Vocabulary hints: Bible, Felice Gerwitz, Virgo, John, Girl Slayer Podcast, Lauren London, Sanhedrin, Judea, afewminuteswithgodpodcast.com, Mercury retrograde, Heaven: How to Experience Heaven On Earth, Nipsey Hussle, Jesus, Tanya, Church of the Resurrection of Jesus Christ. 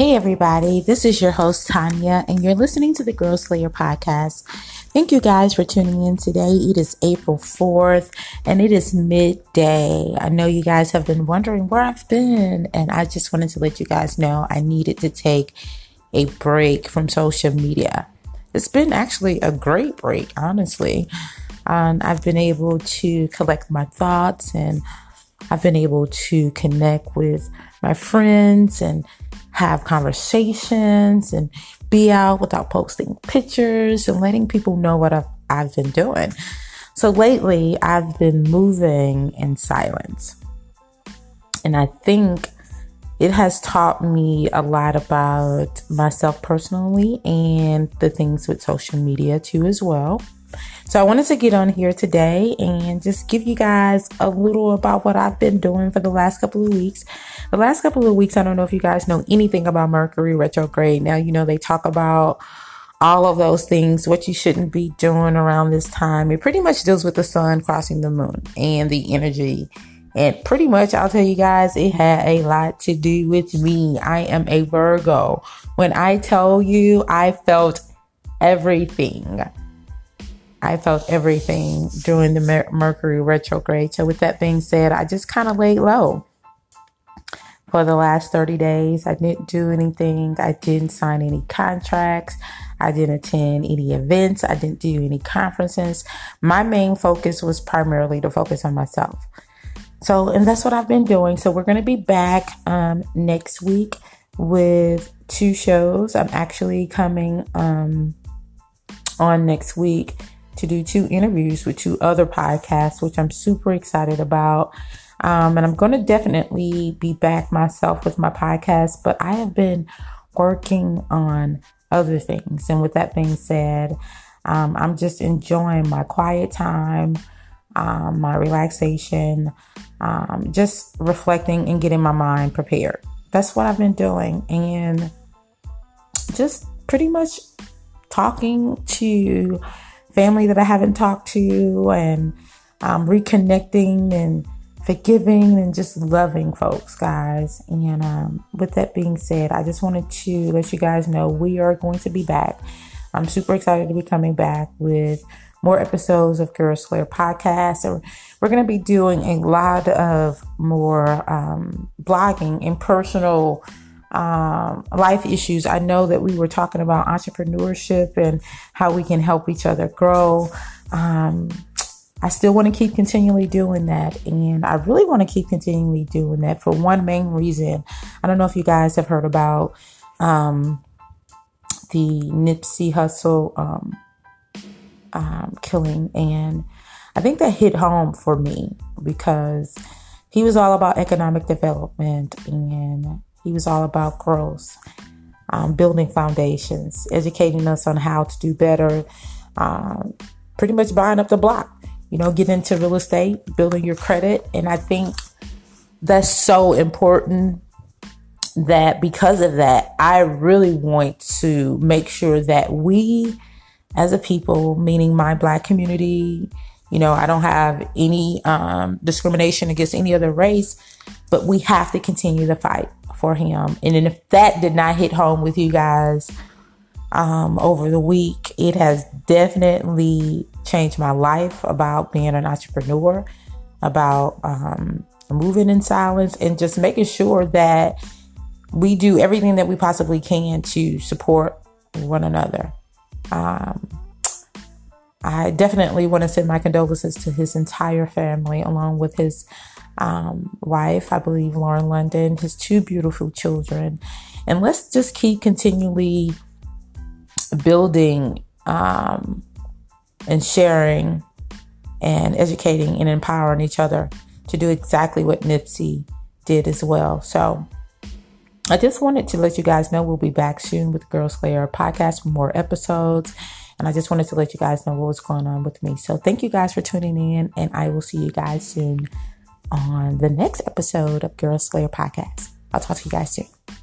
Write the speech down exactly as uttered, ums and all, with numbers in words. Hey everybody, this is your host Tanya, and you're listening to the Girl Slayer Podcast. Thank you guys for tuning in today. It is April fourth, and it is midday. I know you guys have been wondering where I've been, and I just wanted to let you guys know I needed to take a break from social media. It's been actually a great break, honestly. Um, I've been able to collect my thoughts, and I've been able to connect with my friends and have conversations and be out without posting pictures and letting people know what I've, I've been doing. So lately, I've been moving in silence. And I think it has taught me a lot about myself personally and the things with social media too as well. So I wanted to get on here today and just give you guys a little about what I've been doing for the last couple of weeks. The last couple of weeks, I don't know if you guys know anything about Mercury retrograde. Now, you know, they talk about all of those things, what you shouldn't be doing around this time. It pretty much deals with the sun crossing the moon and the energy. And pretty much, I'll tell you guys, it had a lot to do with me. I am a Virgo. When I tell you, I felt everything. I felt everything during the Mer- Mercury retrograde. So with that being said, I just kind of laid low for the last thirty days. I didn't do anything. I didn't sign any contracts. I didn't attend any events. I didn't do any conferences. My main focus was primarily to focus on myself. So, and that's what I've been doing. So we're going to be back um, next week with two shows. I'm actually coming um, on next week to do two interviews with two other podcasts, which I'm super excited about. Um, and I'm going to definitely be back myself with my podcast, but I have been working on other things. And with that being said, um, I'm just enjoying my quiet time, um, my relaxation, um, just reflecting and getting my mind prepared. That's what I've been doing. And just pretty much talking to family that I haven't talked to, and um, reconnecting and forgiving and just loving folks, guys. And um, with that being said, I just wanted to let you guys know we are going to be back. I'm super excited to be coming back with more episodes of Girl Slayer Podcast. And we're going to be doing a lot of more um, blogging and personal Um, life issues. I know that we were talking about entrepreneurship and how we can help each other grow. Um, I still want to keep continually doing that. And I really want to keep continually doing that for one main reason. I don't know if you guys have heard about um, the Nipsey Hussle um, um, killing. And I think that hit home for me because he was all about economic development, and he was all about growth, um, building foundations, educating us on how to do better, um, pretty much buying up the block, you know, get into real estate, building your credit. And I think that's so important that because of that, I really want to make sure that we as a people, meaning my Black community, you know, I don't have any um, discrimination against any other race, but we have to continue the fight for him. And then if that did not hit home with you guys um, over the week, it has definitely changed my life about being an entrepreneur, about um, moving in silence, and just making sure that we do everything that we possibly can to support one another. Um, I definitely want to send my condolences to his entire family, along with his Um, wife, I believe Lauren London, his two beautiful children. And let's just keep continually building um, and sharing and educating and empowering each other to do exactly what Nipsey did as well. So I just wanted to let you guys know we'll be back soon with Girl Slayer Podcast for more episodes. And I just wanted to let you guys know what was going on with me. So thank you guys for tuning in, and I will see you guys soon on the next episode of Girl Slayer Podcast. I'll talk to you guys soon.